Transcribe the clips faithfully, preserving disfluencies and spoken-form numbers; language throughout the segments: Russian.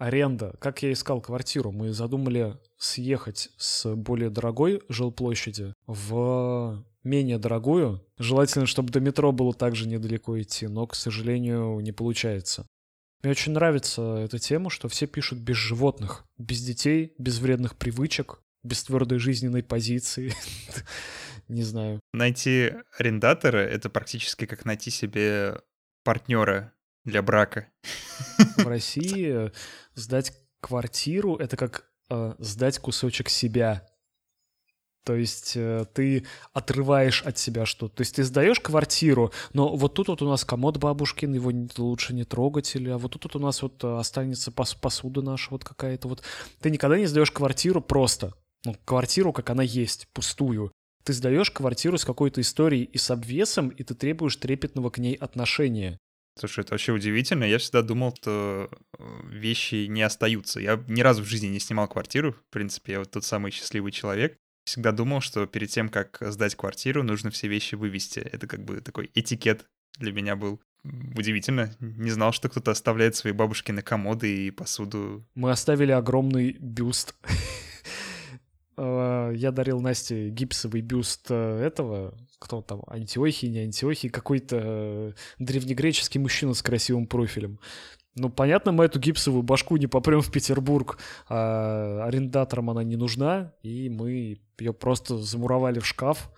аренда. Как я искал квартиру? Мы задумали съехать с более дорогой жилплощади в менее дорогую. Желательно, чтобы до метро было также недалеко идти, но, к сожалению, не получается. Мне очень нравится эта тема, что все пишут без животных, без детей, без вредных привычек, без твердой жизненной позиции. Не знаю. Найти арендатора — это практически как найти себе партнера для брака. В России сдать квартиру — это как э, сдать кусочек себя. То есть э, ты отрываешь от себя что-то. То есть ты сдаешь квартиру, но вот тут вот у нас комод бабушкин, его лучше не трогать, или а вот тут вот у нас вот останется пос- посуда наша вот какая-то. Вот. Ты никогда не сдаешь квартиру просто. Ну, квартиру, как она есть, пустую. Ты сдаешь квартиру с какой-то историей и с обвесом, и ты требуешь трепетного к ней отношения. Слушай, это вообще удивительно. Я всегда думал, что вещи не остаются. Я ни разу в жизни не снимал квартиру. В принципе, я вот тот самый счастливый человек. Всегда думал, что перед тем, как сдать квартиру, нужно все вещи вывести. Это как бы такой этикет для меня был. Удивительно. Не знал, что кто-то оставляет свои бабушкины комоды и посуду. Мы оставили огромный бюст. Я дарил Насте гипсовый бюст этого, кто там, Антиохий, не Антиохий, какой-то древнегреческий мужчина с красивым профилем. Ну, понятно, мы эту гипсовую башку не попрем в Петербург, а арендаторам она не нужна, и мы ее просто замуровали в шкаф,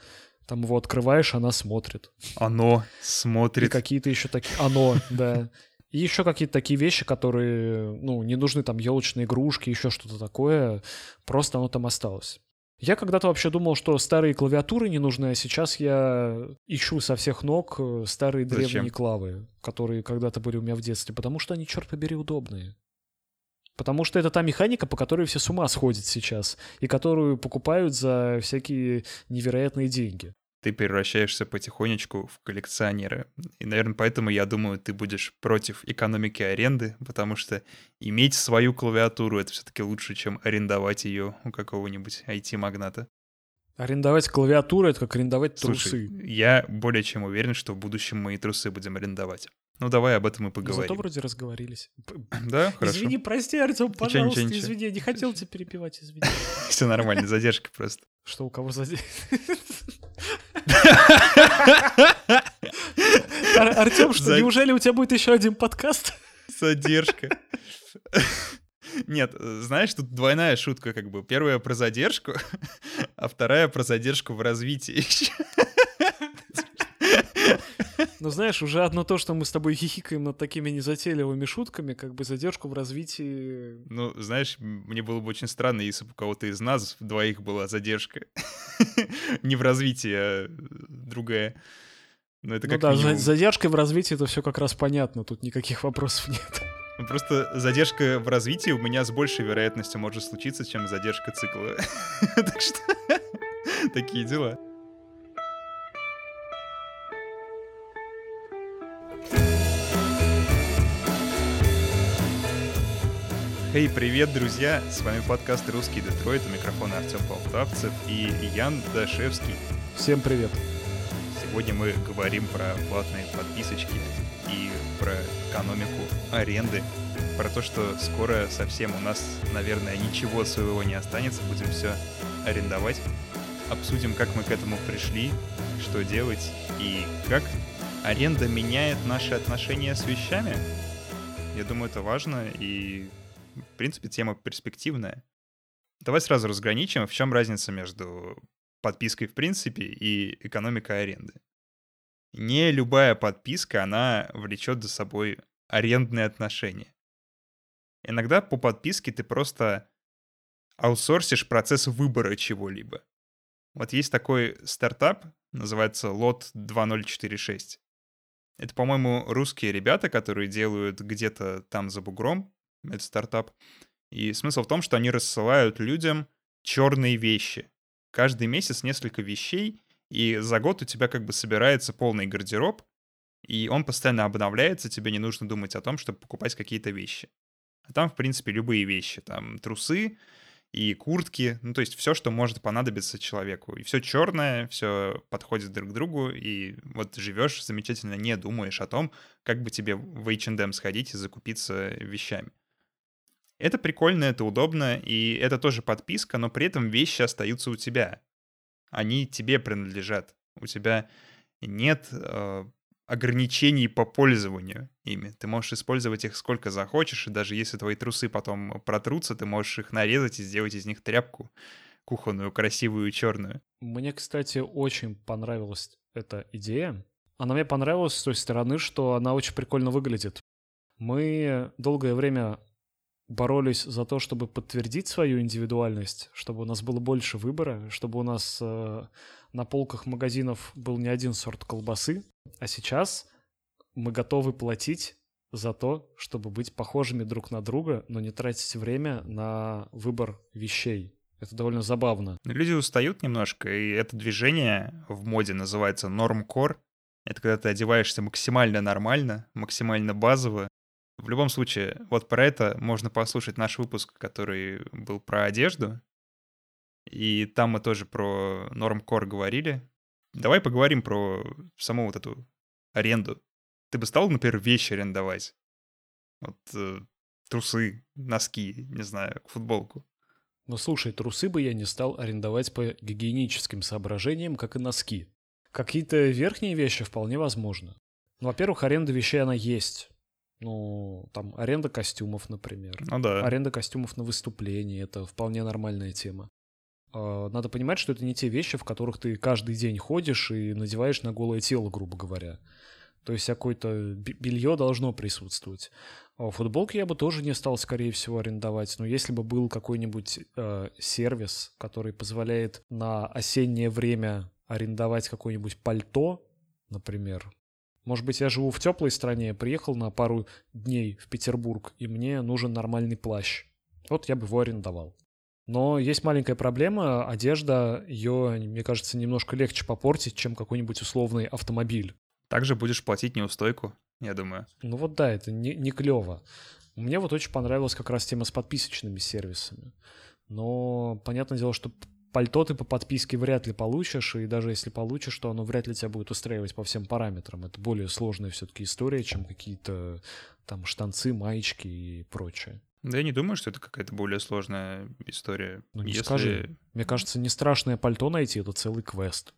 там его открываешь, она смотрит. Оно смотрит. И какие-то еще такие... Оно, да. И еще какие-то такие вещи, которые, ну, не нужны, там, елочные игрушки, еще что-то такое, просто оно там осталось. Я когда-то вообще думал, что старые клавиатуры не нужны, а сейчас я ищу со всех ног старые Зачем? древние клавы, которые когда-то были у меня в детстве, потому что они, черт побери, удобные. Потому что это та механика, по которой все с ума сходят сейчас, и которую покупают за всякие невероятные деньги. Ты превращаешься потихонечку в коллекционера. И, наверное, поэтому, я думаю, ты будешь против экономики аренды, потому что иметь свою клавиатуру — это все-таки лучше, чем арендовать ее у какого-нибудь ай ти-магната. Арендовать клавиатуру — это как арендовать трусы. Слушай, я более чем уверен, что в будущем мы и трусы будем арендовать. Ну, давай об этом и поговорим. Зато вроде разговорились. Да, хорошо. Извини, прости, Артём, пожалуйста, ничего, ничего, извини, я не хотел тебя перебивать, извини. Все нормально, задержки просто. Что, у кого задержки? Артём, что, неужели у тебя будет еще один подкаст? Задержка. Нет, знаешь, тут двойная шутка как бы. Первая про задержку, а вторая про задержку в развитии. Ну, знаешь, уже одно то, что мы с тобой хихикаем над такими незатейливыми шутками, как бы задержку в развитии... Ну, знаешь, мне было бы очень странно, если бы у кого-то из нас двоих была задержка. Не в развитии, а другая. Но это ну как да, минимум... задержка в развитии — это все как раз понятно, тут никаких вопросов нет. Просто задержка в развитии у меня с большей вероятностью может случиться, чем задержка цикла. Так что такие дела. Эй, hey, привет, друзья! С вами подкаст «Русский Детройт», у микрофона Артём Полтавцев и Ян Дашевский. Всем привет! Сегодня мы говорим про платные подписочки и про экономику аренды, про то, что скоро совсем у нас, наверное, ничего своего не останется, будем все арендовать. Обсудим, как мы к этому пришли, что делать и как аренда меняет наши отношения с вещами. Я думаю, это важно и... В принципе, тема перспективная. Давай сразу разграничим, в чем разница между подпиской в принципе и экономикой аренды. Не любая подписка, она влечет за собой арендные отношения. Иногда по подписке ты просто аутсорсишь процесс выбора чего-либо. Вот есть такой стартап, называется Lot две тысячи сорок шесть. Это, по-моему, русские ребята, которые делают где-то там за бугром. Это стартап. И смысл в том, что они рассылают людям черные вещи. Каждый месяц несколько вещей, и за год у тебя как бы собирается полный гардероб, и он постоянно обновляется, тебе не нужно думать о том, чтобы покупать какие-то вещи. А там, в принципе, любые вещи. Там трусы и куртки, ну то есть все, что может понадобиться человеку. И все черное, все подходит друг к другу, и вот живешь замечательно, не думаешь о том, как бы тебе в эйч энд эм сходить и закупиться вещами. Это прикольно, это удобно, и это тоже подписка, но при этом вещи остаются у тебя. Они тебе принадлежат. У тебя нет э, ограничений по пользованию ими. Ты можешь использовать их сколько захочешь, и даже если твои трусы потом протрутся, ты можешь их нарезать и сделать из них тряпку кухонную, красивую, черную. Мне, кстати, очень понравилась эта идея. Она мне понравилась с той стороны, что она очень прикольно выглядит. Мы долгое время боролись за то, чтобы подтвердить свою индивидуальность, чтобы у нас было больше выбора, чтобы у нас э, на полках магазинов был не один сорт колбасы. А сейчас мы готовы платить за то, чтобы быть похожими друг на друга, но не тратить время на выбор вещей. Это довольно забавно. Люди устают немножко, и это движение в моде называется нормкор. Это когда ты одеваешься максимально нормально, максимально базово. В любом случае, вот про это можно послушать наш выпуск, который был про одежду. И там мы тоже про нормкор говорили. Давай поговорим про саму вот эту аренду. Ты бы стал, например, вещи арендовать? Вот э, трусы, носки, не знаю, футболку. Ну слушай, трусы бы я не стал арендовать по гигиеническим соображениям, как и носки. Какие-то верхние вещи вполне возможно. Ну, во-первых, аренда вещей, она есть. Ну, там, аренда костюмов, например. Ну да. Аренда костюмов на выступление — это вполне нормальная тема. Надо понимать, что это не те вещи, в которых ты каждый день ходишь и надеваешь на голое тело, грубо говоря. То есть какое-то белье должно присутствовать. Футболки я бы тоже не стал, скорее всего, арендовать. Но если бы был какой-нибудь э, сервис, который позволяет на осеннее время арендовать какое-нибудь пальто, например. Может быть, я живу в теплой стране, приехал на пару дней в Петербург, и мне нужен нормальный плащ. Вот я бы его арендовал. Но есть маленькая проблема. Одежда, ее, мне кажется, немножко легче попортить, чем какой-нибудь условный автомобиль. Также будешь платить неустойку, я думаю. Ну вот да, это не, не клево. Мне вот очень понравилась как раз тема с подписочными сервисами. Но понятное дело, что пальто ты по подписке вряд ли получишь, и даже если получишь, то оно вряд ли тебя будет устраивать по всем параметрам. Это более сложная все-таки история, чем какие-то там штанцы, маечки и прочее. Да я не думаю, что это какая-то более сложная история. Ну не если... скажи. Мне кажется, не страшное пальто найти — это целый квест.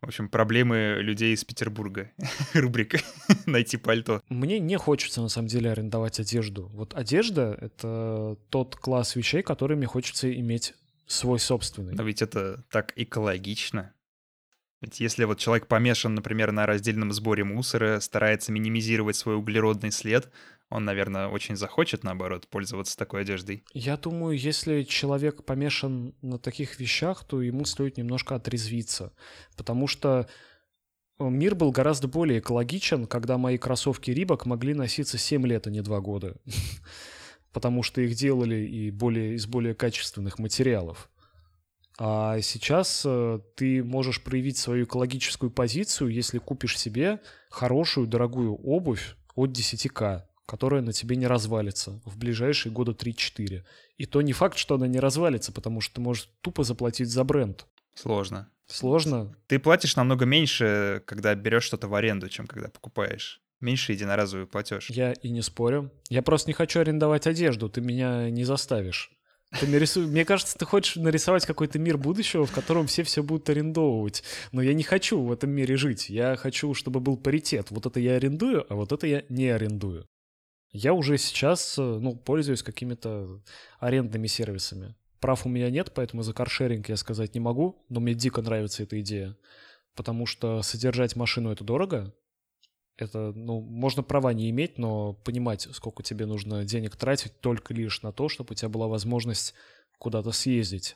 В общем, проблемы людей из Петербурга. Рубрика «Найти пальто». Мне не хочется, на самом деле, арендовать одежду. Вот одежда — это тот класс вещей, который мне хочется иметь свой собственный. Но ведь это так экологично. Ведь если вот человек помешан, например, на раздельном сборе мусора, старается минимизировать свой углеродный след, он, наверное, очень захочет, наоборот, пользоваться такой одеждой. Я думаю, если человек помешан на таких вещах, то ему стоит немножко отрезвиться, потому что мир был гораздо более экологичен, когда мои кроссовки Рибок могли носиться семь лет, а не два года, потому что их делали из более качественных материалов. А сейчас ты можешь проявить свою экологическую позицию, если купишь себе хорошую, дорогую обувь от десять тысяч, которая на тебе не развалится в ближайшие года три-четыре. И то не факт, что она не развалится, потому что ты можешь тупо заплатить за бренд. Сложно. Сложно. Ты платишь намного меньше, когда берешь что-то в аренду, чем когда покупаешь. Меньше единоразовый платеж. Я и не спорю. Я просто не хочу арендовать одежду, ты меня не заставишь. Ты мне, рису... мне кажется, ты хочешь нарисовать какой-то мир будущего, в котором все все будут арендовывать. Но я не хочу в этом мире жить. Я хочу, чтобы был паритет. Вот это я арендую, а вот это я не арендую. Я уже сейчас, ну, пользуюсь какими-то арендными сервисами. Прав у меня нет, поэтому за каршеринг я сказать не могу, но мне дико нравится эта идея. Потому что содержать машину — это дорого. Это, ну, можно права не иметь, но понимать, сколько тебе нужно денег тратить только лишь на то, чтобы у тебя была возможность куда-то съездить.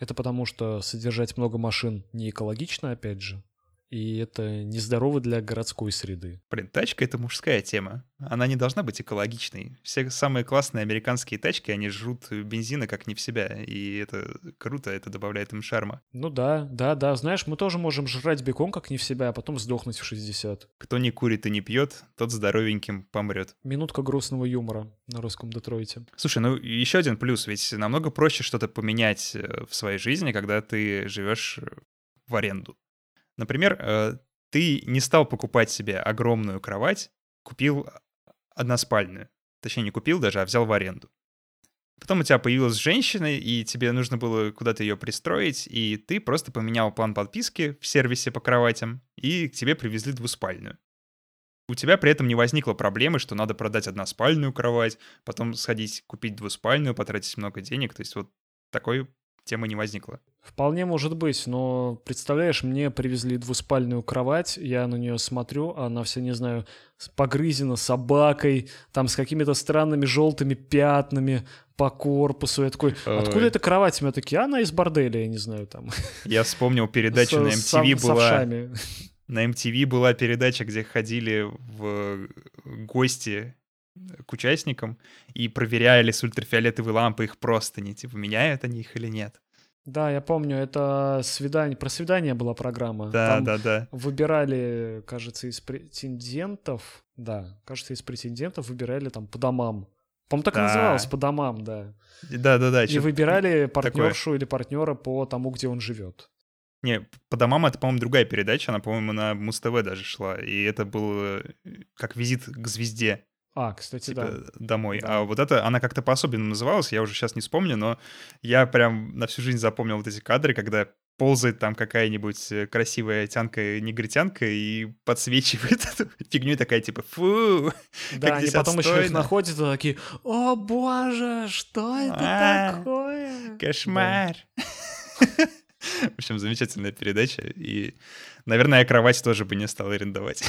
Это потому что содержать много машин не экологично, опять же. И это нездорово для городской среды. Блин, тачка — это мужская тема. Она не должна быть экологичной. Все самые классные американские тачки, они жрут бензина как не в себя. И это круто, это добавляет им шарма. Ну да, да, да. Знаешь, мы тоже можем жрать бекон как не в себя, а потом сдохнуть в шестьдесят. Кто не курит и не пьет, тот здоровеньким помрет. Минутка грустного юмора на русском Детройте. Слушай, ну еще один плюс. Ведь намного проще что-то поменять в своей жизни, когда ты живешь в аренду. Например, ты не стал покупать себе огромную кровать, купил односпальную. Точнее, не купил даже, а взял в аренду. Потом у тебя появилась женщина, и тебе нужно было куда-то ее пристроить, и ты просто поменял план подписки в сервисе по кроватям, и к тебе привезли двуспальную. У тебя при этом не возникло проблемы, что надо продать односпальную кровать, потом сходить купить двуспальную, потратить много денег. То есть вот такой темы не возникло. Вполне может быть, но представляешь, мне привезли двуспальную кровать, я на нее смотрю, она вся, не знаю, погрызена собакой, там с какими-то странными желтыми пятнами по корпусу. Я такой, откуда эта кровать? У меня такие, она из борделя, я не знаю, там. Я вспомнил передачу на эм ти ви была... На эм ти ви была передача, где ходили в гости к участникам и проверяли с ультрафиолетовой лампы их простыни, типа, меняют они их или нет. Да, я помню, это свидание, про свидание была программа. Да, там да, да. Выбирали, кажется, из претендентов, да, кажется, из претендентов выбирали там по домам. По-моему, так да. и называлось, по домам, да. Да-да-да. И выбирали партнершу такое. Или партнера по тому, где он живет. Не, по домам это, по-моему, другая передача, она, по-моему, на Муз-ТВ даже шла, и это был как визит к звезде. А, кстати, типа, да. Домой. Да. А вот это, она как-то по-особенному называлась, я уже сейчас не вспомню, но я прям на всю жизнь запомнил вот эти кадры, когда ползает там какая-нибудь красивая тянка-негритянка и подсвечивает эту фигню, такая типа «фу!» Да, они потом еще их находят, и такие «о боже, что это такое?» Кошмар! В общем, замечательная передача, и, наверное, я кровать тоже бы не стал арендовать.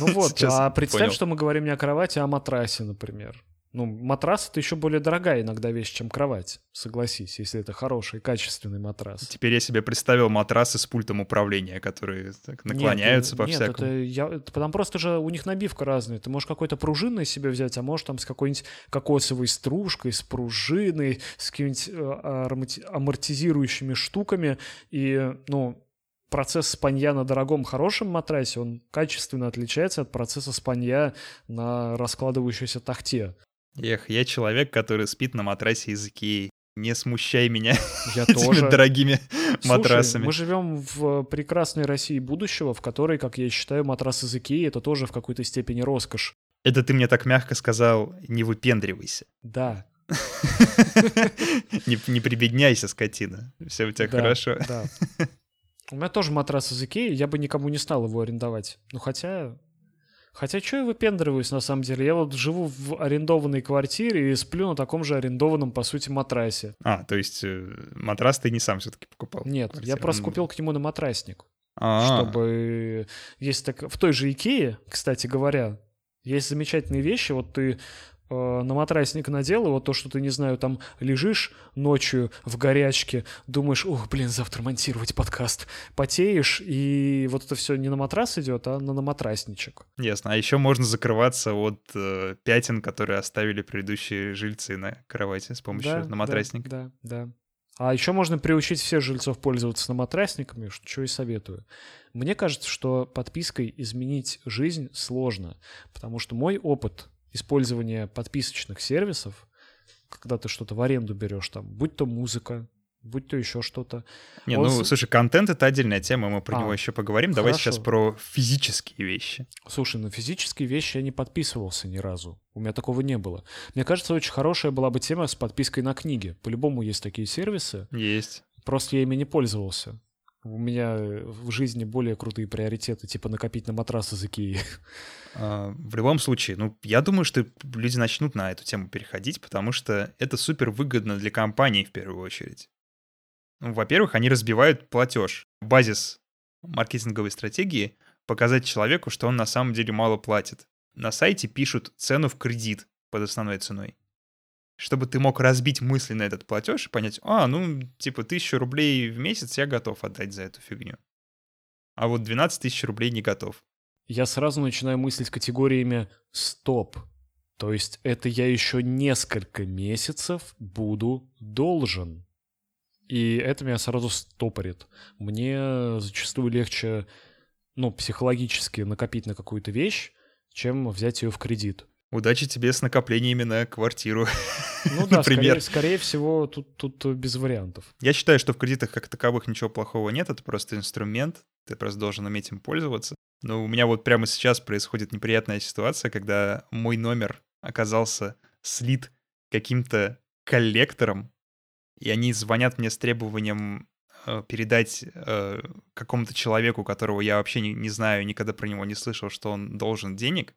Ну вот, а представь, понял. Что мы говорим не о кровати, а о матрасе, например. Ну, матрас — это еще более дорогая иногда вещь, чем кровать, согласись, если это хороший, качественный матрас. Теперь я себе представил матрасы с пультом управления, которые так наклоняются по всякому. Нет, это там просто же у них набивка разная. Ты можешь какой-то пружинный себе взять, а можешь там с какой-нибудь кокосовой стружкой, с пружиной, с какими-нибудь амортизирующими штуками. И, ну, процесс спанья на дорогом хорошем матрасе, он качественно отличается от процесса спанья на раскладывающейся тахте. Эх, я человек, который спит на матрасе из Икеи. Не смущай меня я этими тоже. Дорогими Слушай, матрасами. Мы живем в прекрасной России будущего, в которой, как я считаю, матрас из Икеи — это тоже в какой-то степени роскошь. Это ты мне так мягко сказал, не выпендривайся. Да. Не прибедняйся, скотина. Все у тебя хорошо. Да. У меня тоже матрас из Икеи, я бы никому не стал его арендовать. Ну хотя... Хотя что я выпендриваюсь, на самом деле? Я вот живу в арендованной квартире и сплю на таком же арендованном, по сути, матрасе. А, то есть матрас ты не сам все-таки покупал? Нет, я просто купил к нему на матрасник. А-а-а. Чтобы... Есть так... В той же Икее, кстати говоря, есть замечательные вещи. Вот ты э, на матрасник надел, и вот то, что ты, не знаю, там лежишь ночью в горячке, думаешь, ох, блин, завтра монтировать подкаст. Потеешь, и вот это все не на матрас идет, а на, на матрасничек. Ясно. А еще можно закрываться от э, пятен, которые оставили предыдущие жильцы на кровати с помощью да, на матрасника. Да, да, да. А еще можно приучить всех жильцов пользоваться наматрасниками, что и советую. Мне кажется, что подпиской изменить жизнь сложно, потому что мой опыт использования подписочных сервисов, когда ты что-то в аренду берешь, там, будь то музыка, будь то еще что-то. Не, он... ну, слушай, контент — это отдельная тема, мы про а, него еще поговорим. Хорошо. Давай сейчас про физические вещи. Слушай, на физические вещи я не подписывался ни разу. У меня такого не было. Мне кажется, очень хорошая была бы тема с подпиской на книги. По-любому есть такие сервисы. Есть. Просто я ими не пользовался. У меня в жизни более крутые приоритеты, типа накопить на матрас из Икеи. В любом случае, ну, я думаю, что люди начнут на эту тему переходить, потому что это супер выгодно для компаний в первую очередь. Во-первых, они разбивают платеж. Базис маркетинговой стратегии — показать человеку, что он на самом деле мало платит. На сайте пишут цену в кредит под основной ценой. Чтобы ты мог разбить мысленно этот платеж и понять, а, ну, типа, тысячу рублей в месяц я готов отдать за эту фигню. А вот двенадцать тысяч рублей не готов. Я сразу начинаю мыслить категориями «стоп». То есть это я еще несколько месяцев буду должен. И это меня сразу стопорит. Мне зачастую легче, ну, психологически накопить на какую-то вещь, чем взять ее в кредит. Удачи тебе с накоплениями на квартиру. Ну да, скорее, скорее всего, тут, тут без вариантов. Я считаю, что в кредитах как таковых ничего плохого нет. Это просто инструмент. Ты просто должен уметь им пользоваться. Но у меня вот прямо сейчас происходит неприятная ситуация, когда мой номер оказался слит каким-то коллектором, и они звонят мне с требованием э, передать э, какому-то человеку, которого я вообще не, не знаю, никогда про него не слышал, что он должен денег.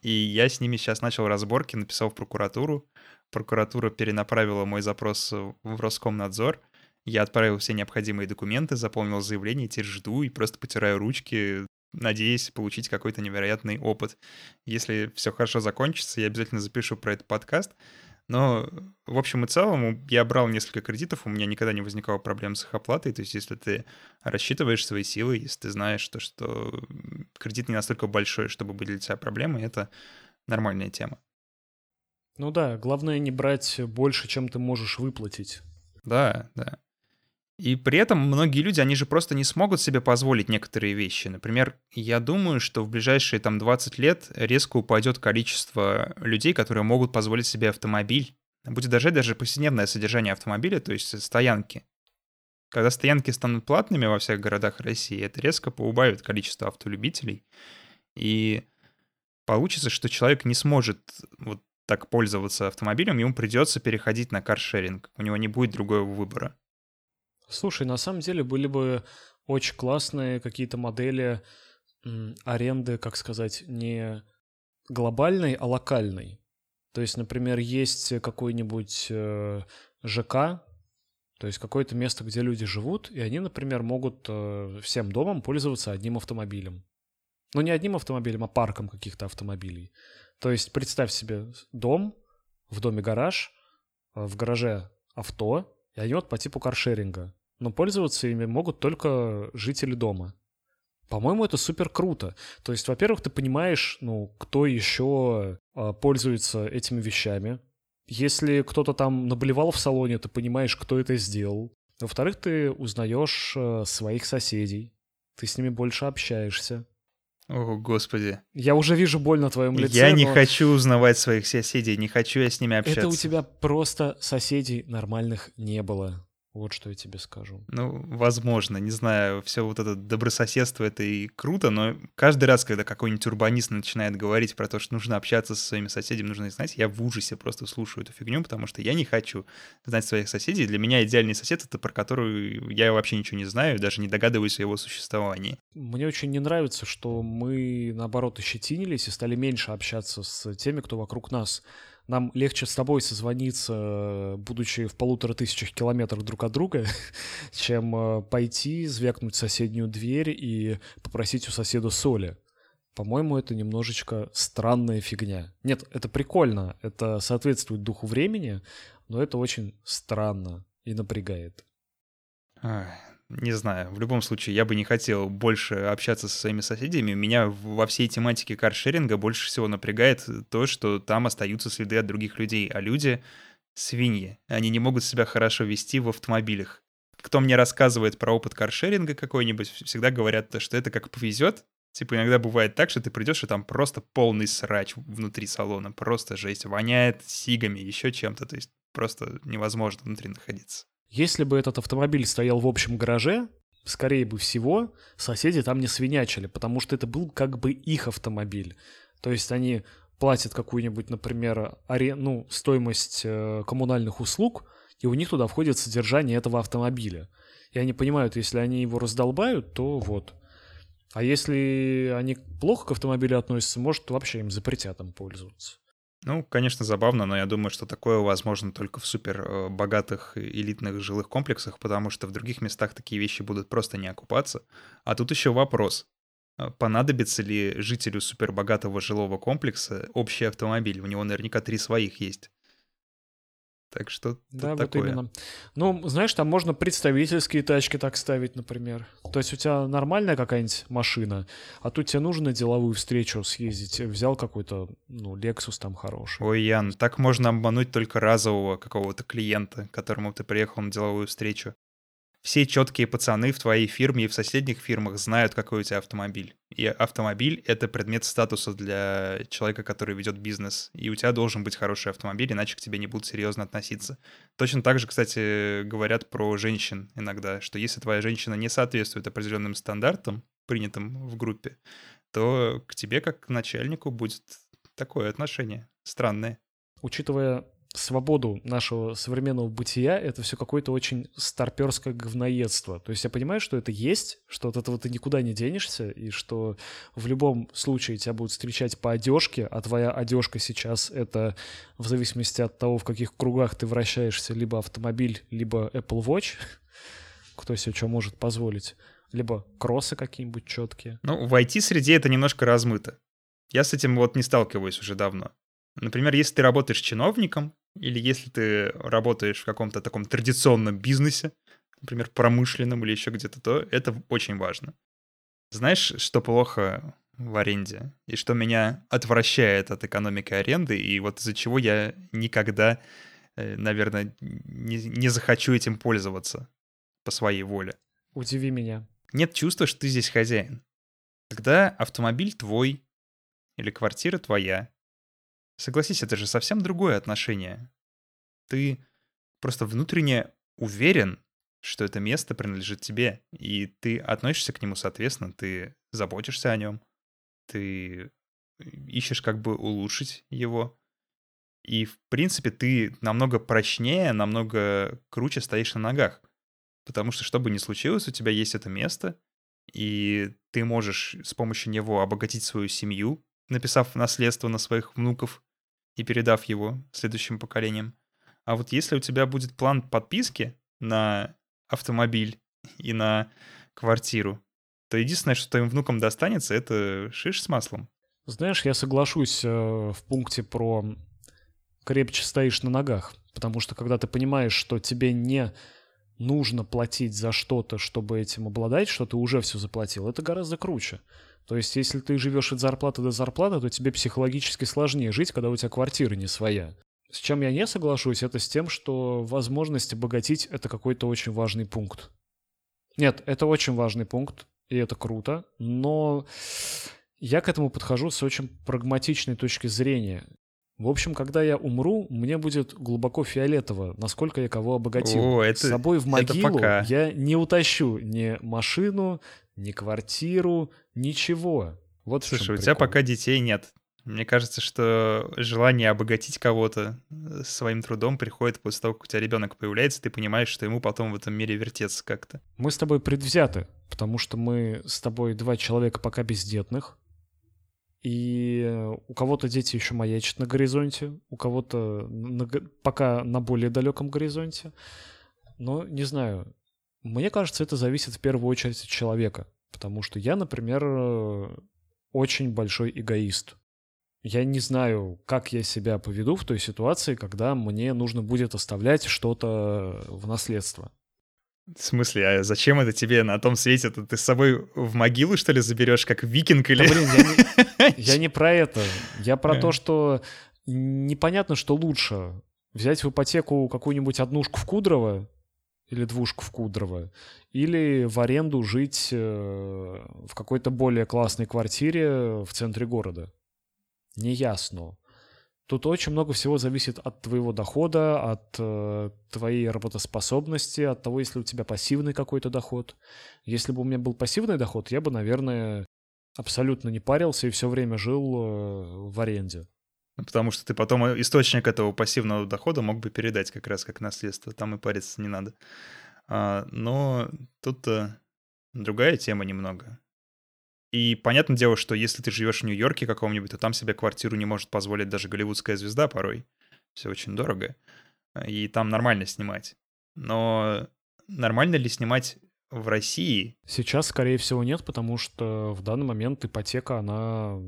И я с ними сейчас начал разборки, написал в прокуратуру. Прокуратура перенаправила мой запрос в Роскомнадзор. Я отправил все необходимые документы, заполнил заявление, теперь жду и просто потираю ручки, надеясь получить какой-то невероятный опыт. Если все хорошо закончится, я обязательно запишу про этот подкаст. Но, в общем и целом, я брал несколько кредитов, у меня никогда не возникало проблем с их оплатой. То есть, если ты рассчитываешь свои силы, если ты знаешь, то, что кредит не настолько большой, чтобы были для тебя проблемы, это нормальная тема. Ну да, главное не брать больше, чем ты можешь выплатить. Да, да. И при этом многие люди, они же просто не смогут себе позволить некоторые вещи. Например, я думаю, что в ближайшие там двадцать лет резко упадет количество людей, которые могут позволить себе автомобиль. Будет даже даже повседневное содержание автомобиля, то есть стоянки. Когда стоянки станут платными во всех городах России, это резко поубавит количество автолюбителей. И получится, что человек не сможет вот так пользоваться автомобилем, ему придется переходить на каршеринг. У него не будет другого выбора. Слушай, на самом деле были бы очень классные какие-то модели м, аренды, как сказать, не глобальной, а локальной. То есть, например, есть какой-нибудь э, ЖК, то есть какое-то место, где люди живут, и они, например, могут э, всем домом пользоваться одним автомобилем. Ну, не одним автомобилем, а парком каких-то автомобилей. То есть представь себе дом, в доме гараж, в гараже авто, и они вот по типу каршеринга. Но пользоваться ими могут только жители дома. По-моему, это супер круто. То есть, во-первых, ты понимаешь, ну, кто еще э, пользуется этими вещами. Если кто-то там наблевал в салоне, ты понимаешь, кто это сделал. Во-вторых, ты узнаешь э, своих соседей. Ты с ними больше общаешься. О, Господи. Я уже вижу боль на твоем лице. Я не но... хочу узнавать своих соседей, не хочу я с ними общаться. Это у тебя просто соседей нормальных не было. Вот что я тебе скажу. Ну, возможно, не знаю, все вот это добрососедство, это и круто, но каждый раз, когда какой-нибудь урбанист начинает говорить про то, что нужно общаться со своими соседями, нужно их знать, я в ужасе просто слушаю эту фигню, потому что я не хочу знать своих соседей. Для меня идеальный сосед — это про которую я вообще ничего не знаю, даже не догадываюсь о его существовании. Мне очень не нравится, что мы, наоборот, ощетинились и стали меньше общаться с теми, кто вокруг нас. Нам легче с тобой созвониться, будучи в полутора тысячах километрах друг от друга, чем пойти, звякнуть в соседнюю дверь и попросить у соседа соли. По-моему, это немножечко странная фигня. Нет, это прикольно, это соответствует духу времени, но это очень странно и напрягает. Не знаю, в любом случае, я бы не хотел больше общаться со своими соседями. Меня во всей тематике каршеринга больше всего напрягает то, что там остаются следы от других людей, а люди — свиньи. Они не могут себя хорошо вести в автомобилях. Кто мне рассказывает про опыт каршеринга какой-нибудь, всегда говорят, что это как повезет. Типа иногда бывает так, что ты придешь, и там просто полный срач внутри салона, просто жесть, воняет сигами, еще чем-то, то есть просто невозможно внутри находиться. Если бы этот автомобиль стоял в общем гараже, скорее бы всего, соседи там не свинячили, потому что это был как бы их автомобиль. То есть они платят какую-нибудь, например, аре... ну, стоимость э, коммунальных услуг, и у них туда входит содержание этого автомобиля. И они понимают, если они его раздолбают, то вот. А если они плохо к автомобилю относятся, может, вообще им запретят им пользоваться. Ну, конечно, забавно, но я думаю, что такое возможно только в супер богатых элитных жилых комплексах, потому что в других местах такие вещи будут просто не окупаться. А тут еще вопрос, понадобится ли жителю супербогатого жилого комплекса общий автомобиль? У него наверняка три своих есть. Так что да, вот такое. Именно. Ну, знаешь, там можно представительские тачки так ставить, например. То есть у тебя нормальная какая-нибудь машина, а тут тебе нужно на деловую встречу съездить, взял какой-то, ну, Lexus там хороший. Ой, Ян, так можно обмануть только разового какого-то клиента, к которому ты приехал на деловую встречу. Все четкие пацаны в твоей фирме и в соседних фирмах знают, какой у тебя автомобиль. И автомобиль — это предмет статуса для человека, который ведет бизнес. И у тебя должен быть хороший автомобиль, иначе к тебе не будут серьезно относиться. Точно так же, кстати, говорят про женщин иногда, что если твоя женщина не соответствует определенным стандартам, принятым в группе, то к тебе, как к начальнику, будет такое отношение странное. учитывая свободу нашего современного бытия, это все какое-то очень старперское говноедство. То есть я понимаю, что это есть, что от этого ты никуда не денешься, и что в любом случае тебя будут встречать по одежке, а твоя одежка сейчас — это в зависимости от того, в каких кругах ты вращаешься, либо автомобиль, либо Apple Watch, кто себе что может позволить, либо кроссы какие-нибудь четкие. Ну, в ай ти-среде это немножко размыто. Я с этим вот не сталкиваюсь уже давно. Например, если ты работаешь чиновником, или если ты работаешь в каком-то таком традиционном бизнесе, например, промышленном или еще где-то, то это очень важно. Знаешь, что плохо в аренде? И что меня отвращает от экономики аренды, и вот из-за чего я никогда, наверное, не, не захочу этим пользоваться по своей воле. Удиви меня. Нет чувства, что ты здесь хозяин. Когда автомобиль твой или квартира твоя, согласись, это же совсем другое отношение. Ты просто внутренне уверен, что это место принадлежит тебе, и ты относишься к нему соответственно, ты заботишься о нем, ты ищешь, как бы улучшить его. И, в принципе, ты намного прочнее, намного круче стоишь на ногах. Потому что, что бы ни случилось, у тебя есть это место, и ты можешь с помощью него обогатить свою семью, написав наследство на своих внуков и передав его следующим поколениям. А вот если у тебя будет план подписки на автомобиль и на квартиру, то единственное, что твоим внукам достанется, это шиш с маслом. Знаешь, я соглашусь в пункте про «крепче стоишь на ногах», потому что когда ты понимаешь, что тебе не нужно платить за что-то, чтобы этим обладать, что ты уже все заплатил, это гораздо круче. То есть, если ты живешь от зарплаты до зарплаты, то тебе психологически сложнее жить, когда у тебя квартира не своя. С чем я не соглашусь, это с тем, что возможность обогатить – это какой-то очень важный пункт. Нет, это очень важный пункт, и это круто, но я к этому подхожу с очень прагматичной точки зрения. В общем, когда я умру, мне будет глубоко фиолетово, насколько я кого обогатил. О, это, с собой в могилу я не утащу ни машину, ни квартиру, ничего. Вот. Слушай, у тебя пока детей нет. Мне кажется, что желание обогатить кого-то своим трудом приходит после того, как у тебя ребенок появляется, ты понимаешь, что ему потом в этом мире вертеться как-то. Мы с тобой предвзяты, потому что мы с тобой два человека пока бездетных, и у кого-то дети еще маячат на горизонте, у кого-то на, пока на более далеком горизонте. Но не знаю. Мне кажется, это зависит в первую очередь от человека, потому что я, например, очень большой эгоист. Я не знаю, как я себя поведу в той ситуации, когда мне нужно будет оставлять что-то в наследство. В смысле? А зачем это тебе на том свете? Ты с собой в могилу, что ли, заберешь, как викинг или... Да, блин, я не про это. Я про то, что непонятно, что лучше. Взять в ипотеку какую-нибудь однушку в Кудрово, или двушку в Кудрово, или в аренду жить в какой-то более классной квартире в центре города. Неясно. Тут очень много всего зависит от твоего дохода, от твоей работоспособности, от того, если у тебя пассивный какой-то доход. Если бы у меня был пассивный доход, я бы, наверное, абсолютно не парился и все время жил в аренде. Потому что ты потом источник этого пассивного дохода мог бы передать как раз как наследство. Там и париться не надо. Но тут другая тема немного. И понятное дело, что если ты живешь в Нью-Йорке каком-нибудь, то там себе квартиру не может позволить даже голливудская звезда порой. Все очень дорого. И там нормально снимать. Но нормально ли снимать в России? Сейчас, скорее всего, нет, потому что в данный момент ипотека, она...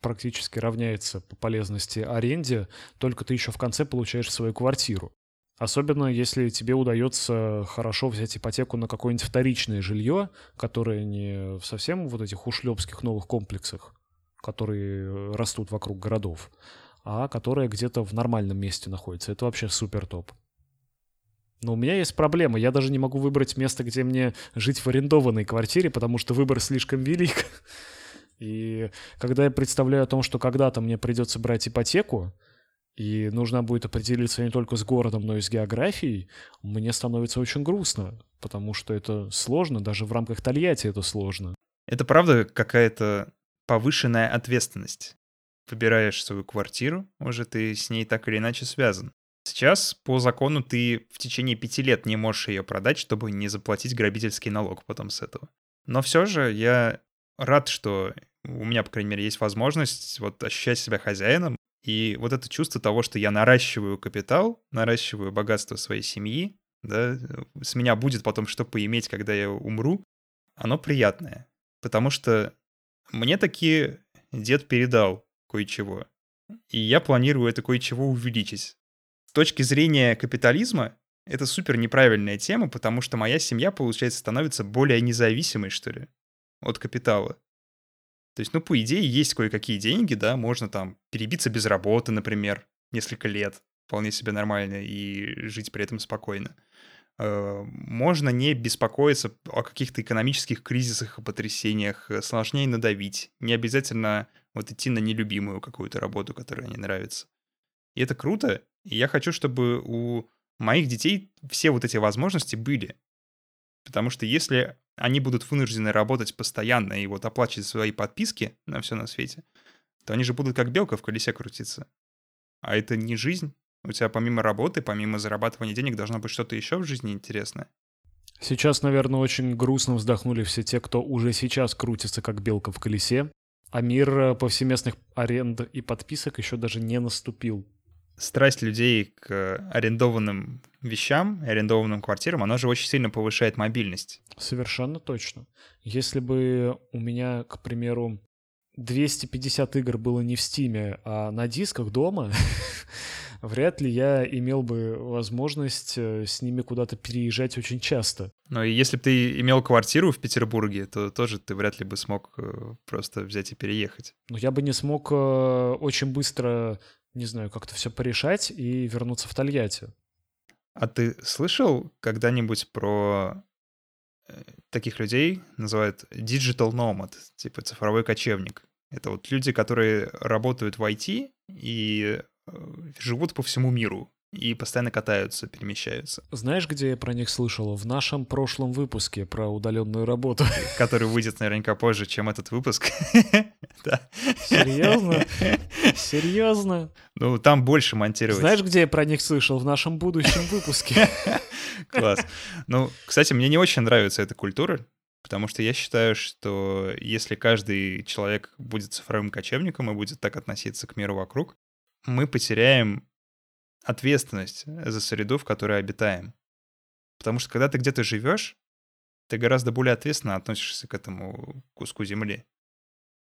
практически равняется по полезности аренде, только ты еще в конце получаешь свою квартиру. Особенно, если тебе удается хорошо взять ипотеку на какое-нибудь вторичное жилье, которое не в совсем вот этих ушлепских новых комплексах, которые растут вокруг городов, а которое где-то в нормальном месте находится. Это вообще супер топ. Но у меня есть проблема. Я даже не могу выбрать место, где мне жить в арендованной квартире, потому что выбор слишком велик. И когда я представляю о том, что когда-то мне придется брать ипотеку, и нужно будет определиться не только с городом, но и с географией, мне становится очень грустно, потому что это сложно, даже в рамках Тольятти это сложно. Это правда какая-то повышенная ответственность. выбираешь свою квартиру, уже ты с ней так или иначе связан. Сейчас по закону ты в течение пяти лет не можешь ее продать, чтобы не заплатить грабительский налог потом с этого. Но все же я рад, что у меня, по крайней мере, есть возможность вот ощущать себя хозяином. И вот это чувство того, что я наращиваю капитал, наращиваю богатство своей семьи, да, с меня будет потом что поиметь, когда я умру, оно приятное. Потому что мне таки дед передал кое-чего, и я планирую это кое-чего увеличить. С точки зрения капитализма это супер неправильная тема, потому что моя семья, получается, становится более независимой, что ли, от капитала. То есть, ну, по идее, есть кое-какие деньги, да, можно там перебиться без работы, например, несколько лет, вполне себе нормально, и жить при этом спокойно. Можно не беспокоиться о каких-то экономических кризисах и потрясениях, сложнее надавить, не обязательно вот идти на нелюбимую какую-то работу, которая не нравится. И это круто, и я хочу, чтобы у моих детей все вот эти возможности были. Потому что если они будут вынуждены работать постоянно и вот оплачивать свои подписки на все на свете, то они же будут как белка в колесе крутиться. А это не жизнь. У тебя помимо работы, помимо зарабатывания денег должно быть что-то еще в жизни интересное. Сейчас, наверное, очень грустно вздохнули все те, кто уже сейчас крутится как белка в колесе, а мир повсеместных аренд и подписок еще даже не наступил. Страсть людей к арендованным вещам, арендованным квартирам, она же очень сильно повышает мобильность. Совершенно точно. Если бы у меня, к примеру, двести пятьдесят игр было не в Steam, а на дисках дома, вряд ли я имел бы возможность с ними куда-то переезжать очень часто. Ну и если бы ты имел квартиру в Петербурге, то тоже ты вряд ли бы смог просто взять и переехать. Ну я бы не смог очень быстро... не знаю, как-то все порешать и вернуться в Тольятти. А ты слышал когда-нибудь про таких людей, называют digital nomad, типа цифровой кочевник? Это вот люди, которые работают в ай ти и живут по всему миру, и постоянно катаются, перемещаются. Знаешь, где я про них слышал? В нашем прошлом выпуске про удаленную работу. Который выйдет наверняка позже, чем этот выпуск. Серьезно? Серьезно? Ну, там больше монтировать. Знаешь, где я про них слышал? В нашем будущем выпуске. Класс. Ну, кстати, мне не очень нравится эта культура, потому что я считаю, что если каждый человек будет цифровым кочевником и будет так относиться к миру вокруг, мы потеряем ответственность за среду, в которой обитаем. Потому что когда ты где-то живешь, ты гораздо более ответственно относишься к этому куску земли,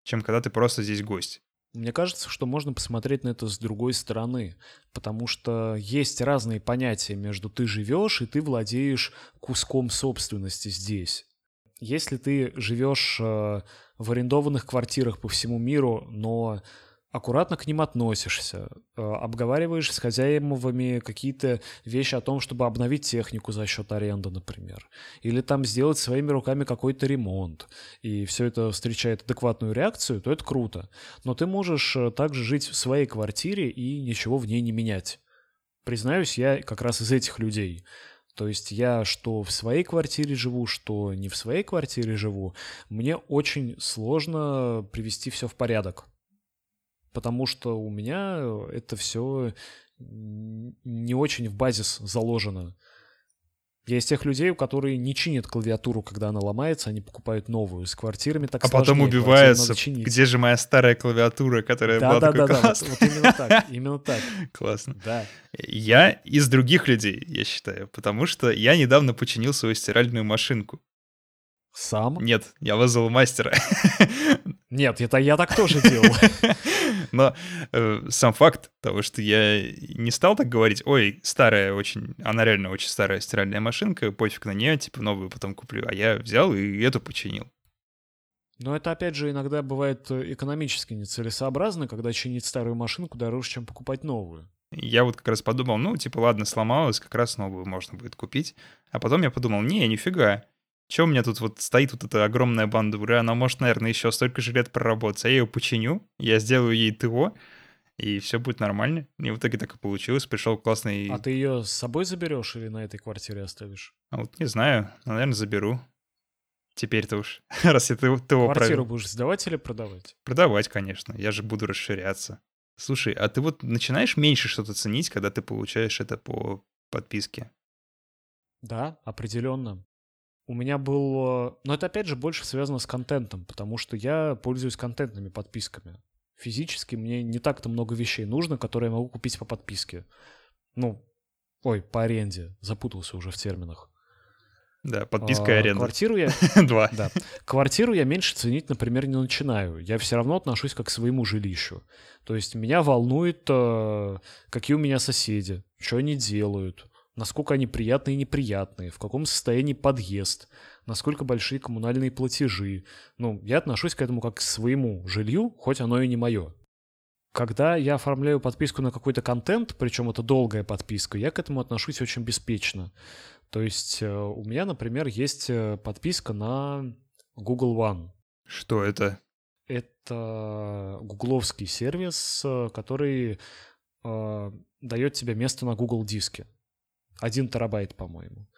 чем когда ты просто здесь гость. Мне кажется, что можно посмотреть на это с другой стороны, потому что есть разные понятия между «ты живешь» и «ты владеешь куском собственности здесь». Если ты живешь в арендованных квартирах по всему миру, но... аккуратно к ним относишься, обговариваешь с хозяевами какие-то вещи о том, чтобы обновить технику за счет аренды, например, или там сделать своими руками какой-то ремонт, и все это встречает адекватную реакцию, то это круто. Но ты можешь также жить в своей квартире и ничего в ней не менять. Признаюсь, я как раз из этих людей. То есть я что в своей квартире живу, что не в своей квартире живу, мне очень сложно привести все в порядок. Потому что у меня это все не очень в базис заложено. Я из тех людей, которые не чинят клавиатуру, когда она ломается, они покупают новую. С квартирами так сложнее. А потом убиваются. Где же моя старая клавиатура, которая да, была да, такой да, классной? Да, да, да. Вот именно так, именно так. Классно. Да. Я из других людей, я считаю, потому что я недавно починил свою стиральную машинку. Сам? Нет, я вызвал мастера. Нет, это я так тоже делал. Но э, сам факт того, что я не стал так говорить, ой, старая очень, она реально очень старая стиральная машинка, пофиг на нее, типа новую потом куплю, а я взял и эту починил. Но это, опять же, иногда бывает экономически нецелесообразно, когда чинить старую машинку дороже, чем покупать новую. Я вот как раз подумал, ну, типа, ладно, сломалась, как раз новую можно будет купить. А потом я подумал, не, нифига. Че у меня тут вот стоит вот эта огромная бандура, она может, наверное, еще столько же лет проработать. Я ее починю, я сделаю ей ТО, и все будет нормально. И в итоге так и получилось, пришел классный... А ты ее с собой заберешь или на этой квартире оставишь? А вот не знаю, наверное, заберу. Теперь-то уж, раз я ты его квартиру провел. Квартиру будешь сдавать или продавать? Продавать, конечно. Я же буду расширяться. Слушай, а ты вот начинаешь меньше что-то ценить, когда ты получаешь это по подписке? Да, определенно. У меня был... Но это, опять же, больше связано с контентом, потому что я пользуюсь контентными подписками. Физически мне не так-то много вещей нужно, которые я могу купить по подписке. Ну, ой, по аренде. Запутался уже в терминах. Да, подписка и аренда. Квартиру я... Два. Да. Квартиру я меньше ценить, например, не начинаю. Я все равно отношусь как к своему жилищу. То есть меня волнует, какие у меня соседи, что они делают, насколько они приятные и неприятные, в каком состоянии подъезд, насколько большие коммунальные платежи. Ну, я отношусь к этому как к своему жилью, хоть оно и не мое. Когда я оформляю подписку на какой-то контент, причем это долгая подписка, я к этому отношусь очень беспечно. То есть у меня, например, есть подписка на Google One. Что это? Это гугловский сервис, который э, дает тебе место на Google Диске. Один терабайт, по-моему.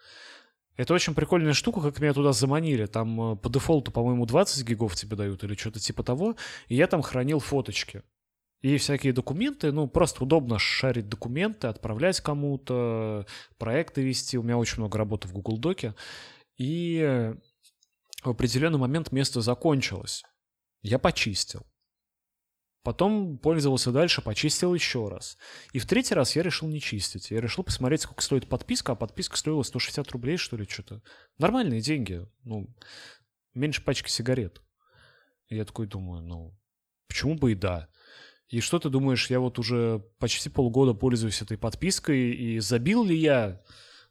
Это очень прикольная штука, как меня туда заманили. Там по дефолту, по-моему, двадцать гигов тебе дают или что-то типа того. И я там хранил фоточки. И всякие документы, ну, просто удобно шарить документы, отправлять кому-то, проекты вести. У меня очень много работы в Google Доке. И в определенный момент место закончилось. Я почистил. Потом пользовался дальше, почистил еще раз. И в третий раз я решил не чистить. Я решил посмотреть, сколько стоит подписка, а подписка стоила сто шестьдесят рублей, что ли, что-то. Нормальные деньги. Ну, меньше пачки сигарет. И я такой думаю, ну, почему бы и да. И что ты думаешь, я вот уже почти полгода пользуюсь этой подпиской, и забил ли я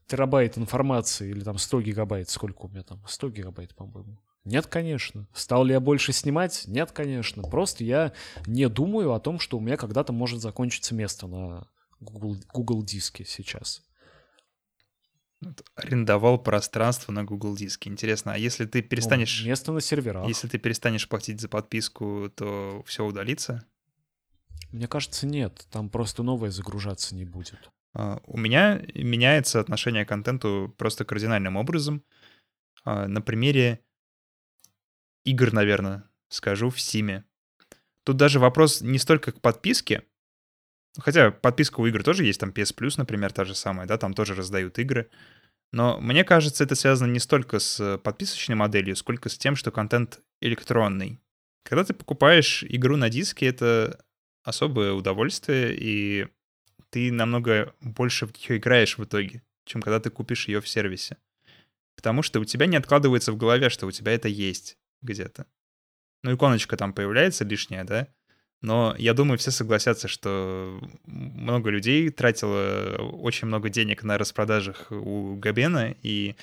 терабайт информации или там сто гигабайт, сколько у меня там, сто гигабайт, по-моему? Нет, конечно. Стал ли я больше снимать? Нет, конечно. Просто я не думаю о том, что у меня когда-то может закончиться место на Google, Google Диске сейчас. Арендовал пространство на Google Диске. Интересно, а если ты перестанешь... Ну, место на серверах. Если ты перестанешь платить за подписку, то все удалится? Мне кажется, нет. Там просто новое загружаться не будет. У меня меняется отношение к контенту просто кардинальным образом. На примере игр, наверное, скажу, в Steam. Тут даже вопрос не столько к подписке. Хотя подписка у игр тоже есть. Там пи эс Plus, например, та же самая. Да, там тоже раздают игры. Но мне кажется, это связано не столько с подписочной моделью, сколько с тем, что контент электронный. Когда ты покупаешь игру на диске, это... особое удовольствие, и ты намного больше в нее играешь в итоге, чем когда ты купишь ее в сервисе. Потому что у тебя не откладывается в голове, что у тебя это есть где-то. Ну, иконочка там появляется лишняя, да? Но я думаю, все согласятся, что много людей тратило очень много денег на распродажах у Габена, и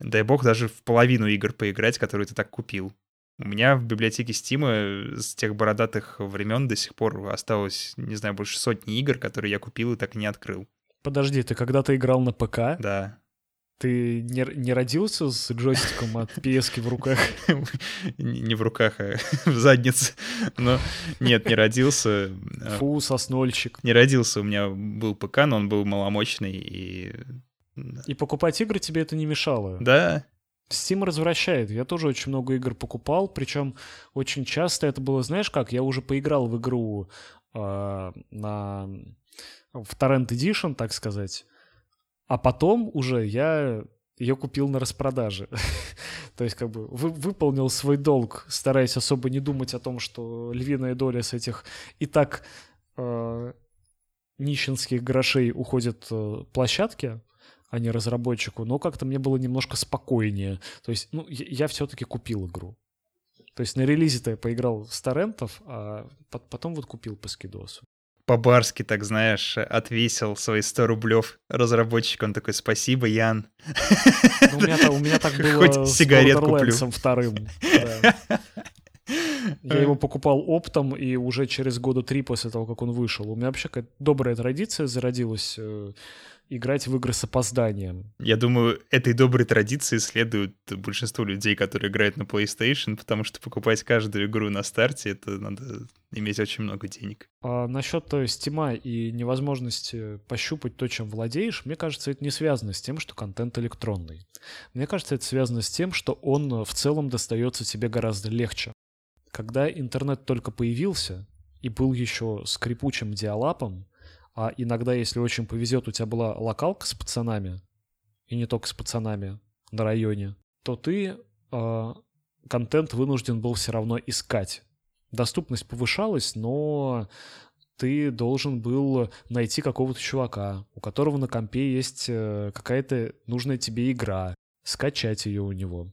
дай бог даже в половину игр поиграть, которые ты так купил. У меня в библиотеке Steam с тех бородатых времен до сих пор осталось, не знаю, больше сотни игр, которые я купил и так и не открыл. Подожди, ты когда-то играл на ПК? Да. Ты не, не родился с джойстиком от пи эс в руках? Не в руках, а в заднице. Но нет, не родился. Фу, соснольчик. Не родился, у меня был ПК, но он был маломощный. И И покупать игры тебе это не мешало? Да. Steam развращает. Я тоже очень много игр покупал, причем очень часто это было, знаешь как, я уже поиграл в игру э, на, в Torrent Edition, так сказать, а потом уже я ее купил на распродаже. То есть как бы вы, выполнил свой долг, стараясь особо не думать о том, что львиная доля с этих и так э, нищенских грошей уходит э, площадке, а не разработчику, но как-то мне было немножко спокойнее. То есть, ну, я, я все-таки купил игру. То есть на релизе-то я поиграл с торрентов, а потом вот купил по скидосу. По-барски, так знаешь, отвесил свои сто рублев разработчик. Он такой, спасибо, Ян. У меня, у меня так было хоть с Borderlands'ом вторым. Да. Я его покупал оптом, и уже через года три после того, как он вышел. У меня вообще какая-то добрая традиция зародилась играть в игры с опозданием. Я думаю, этой доброй традиции следует большинство людей, которые играют на PlayStation, потому что покупать каждую игру на старте, это надо иметь очень много денег. А насчет Steam и невозможности пощупать то, чем владеешь, мне кажется, это не связано с тем, что контент электронный. Мне кажется, это связано с тем, что он в целом достается тебе гораздо легче. Когда интернет только появился и был еще скрипучим диалапом, а иногда, если очень повезет, у тебя была локалка с пацанами, и не только с пацанами на районе, то ты э, контент вынужден был все равно искать. Доступность повышалась, но ты должен был найти какого-то чувака, у которого на компе есть какая-то нужная тебе игра, скачать ее у него.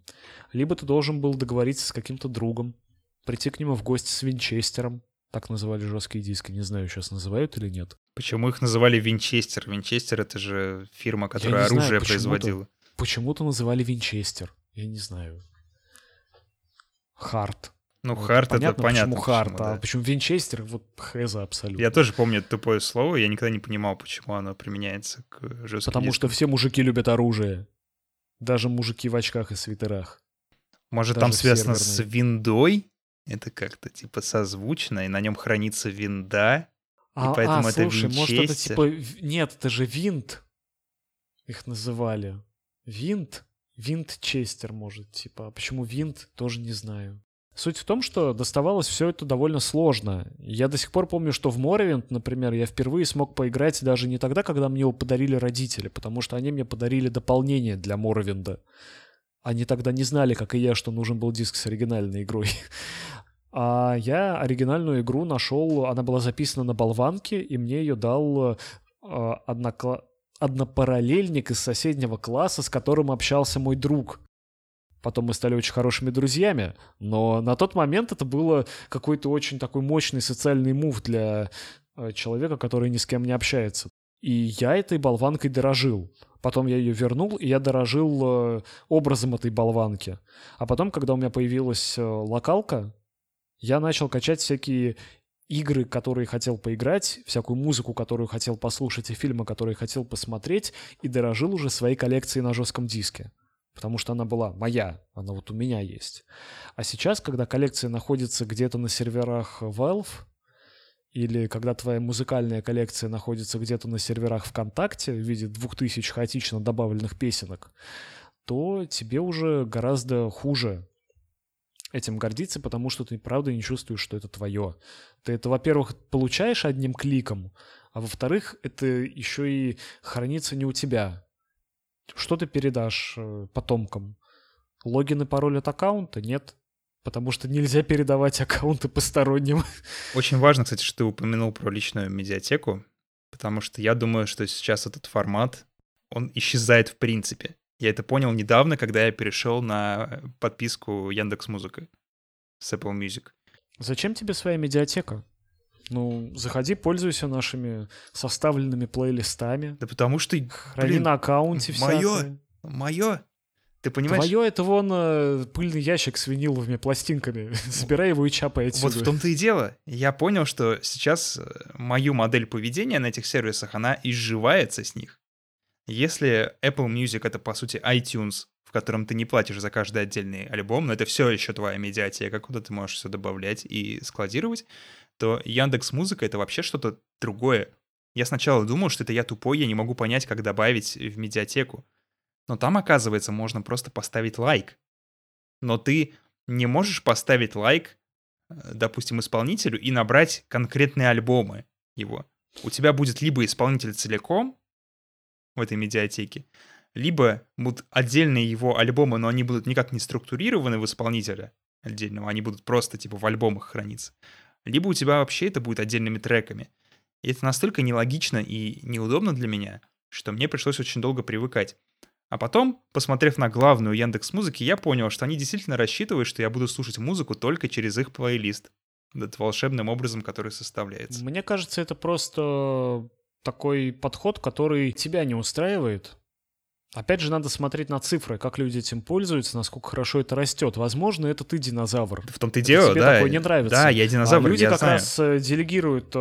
Либо ты должен был договориться с каким-то другом, прийти к нему в гости с винчестером. Так называли жесткие диски, не знаю, сейчас называют или нет. Почему их называли Винчестер? Винчестер — это же фирма, которая оружие знаю, почему-то, производила. Почему-то называли Винчестер. Я не знаю. Харт. Ну, вот, Харт — это понятно. Почему Харт, да. А почему Винчестер? Вот хз абсолютно. Я тоже помню это тупое слово, я никогда не понимал, почему оно применяется к жестким дискам. Потому что все мужики любят оружие. Даже мужики в очках и свитерах. Может, даже там связано с виндой? Это как-то типа созвучно, и на нем хранится винда, а, и поэтому а, слушай, это винчестер. Может, это типа... Нет, это же винт. Их называли. Винт? Винтчестер, может, типа. А почему винт? Тоже не знаю. Суть в том, что доставалось все это довольно сложно. Я до сих пор помню, что в Морровинд, например, я впервые смог поиграть даже не тогда, когда мне его подарили родители, потому что они мне подарили дополнение для Морровинда. Они тогда не знали, как и я, что нужен был диск с оригинальной игрой. А я оригинальную игру нашел, она была записана на болванке, и мне ее дал э, однокла... однопараллельник из соседнего класса, с которым общался мой друг. Потом мы стали очень хорошими друзьями, но на тот момент это было какой-то очень такой мощный социальный мув для э, человека, который ни с кем не общается. И я этой болванкой дорожил. Потом я ее вернул, и я дорожил э, образом этой болванки. А потом, когда у меня появилась э, локалка, я начал качать всякие игры, которые хотел поиграть, всякую музыку, которую хотел послушать, и фильмы, которые хотел посмотреть, и дорожил уже своей коллекцией на жестком диске. Потому что она была моя, она вот у меня есть. А сейчас, когда коллекция находится где-то на серверах Valve, или когда твоя музыкальная коллекция находится где-то на серверах ВКонтакте в виде двух тысяч хаотично добавленных песенок, то тебе уже гораздо хуже этим гордиться, потому что ты, правда, не чувствуешь, что это твое. Ты это, во-первых, получаешь одним кликом, а во-вторых, это еще и хранится не у тебя. Что ты передашь потомкам? Логин и пароль от аккаунта? Нет. Потому что нельзя передавать аккаунты посторонним. Очень важно, кстати, что ты упомянул про личную медиатеку, потому что я думаю, что сейчас этот формат, он исчезает в принципе. Я это понял недавно, когда я перешел на подписку Яндекс.Музыка с Apple Music. Зачем тебе своя медиатека? Ну, заходи, пользуйся нашими составленными плейлистами. Да потому что... Храни блин, на аккаунте всякое. Мое, мое. Ты понимаешь? Твое это вон пыльный ящик с виниловыми пластинками. Собирай его и чапай отсюда. Вот в том-то и дело. Я понял, что сейчас мою модель поведения на этих сервисах, она изживается с них. Если Apple Music — это, по сути, iTunes, в котором ты не платишь за каждый отдельный альбом, но это все еще твоя медиатека, куда ты можешь все добавлять и складировать, то Яндекс.Музыка — это вообще что-то другое. Я сначала думал, что это я тупой, я не могу понять, как добавить в медиатеку. Но там, оказывается, можно просто поставить лайк. Но ты не можешь поставить лайк, допустим, исполнителю и набрать конкретные альбомы его. У тебя будет либо исполнитель целиком в этой медиатеке, либо будут отдельные его альбомы, но они будут никак не структурированы в исполнителя отдельного, они будут просто типа в альбомах храниться. Либо у тебя вообще это будет отдельными треками. И это настолько нелогично и неудобно для меня, что мне пришлось очень долго привыкать. А потом, посмотрев на главную Яндекс.Музыки, я понял, что они действительно рассчитывают, что я буду слушать музыку только через их плейлист. Этот волшебным образом, который составляется. Мне кажется, это просто... такой подход, который тебя не устраивает. Опять же, надо смотреть на цифры, как люди этим пользуются, насколько хорошо это растет. Возможно, это ты динозавр. В том-то и дело, да. Тебе такое не нравится. Да, я динозавр, а люди я как знаю. Раз делегируют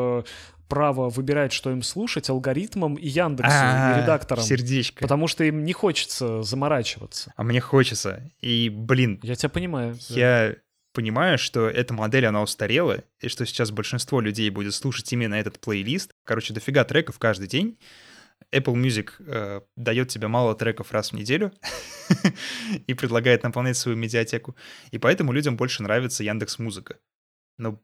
право выбирать, что им слушать, алгоритмам и Яндексу, и редакторам. Сердечко. Потому что им не хочется заморачиваться. А мне хочется. И, блин... Я тебя понимаю. Я... понимаю, что эта модель, она устарела, и что сейчас большинство людей будет слушать именно этот плейлист. Короче, дофига треков каждый день. Apple Music э, дает тебе мало треков раз в неделю и предлагает наполнять свою медиатеку. И поэтому людям больше нравится Яндекс.Музыка. Но,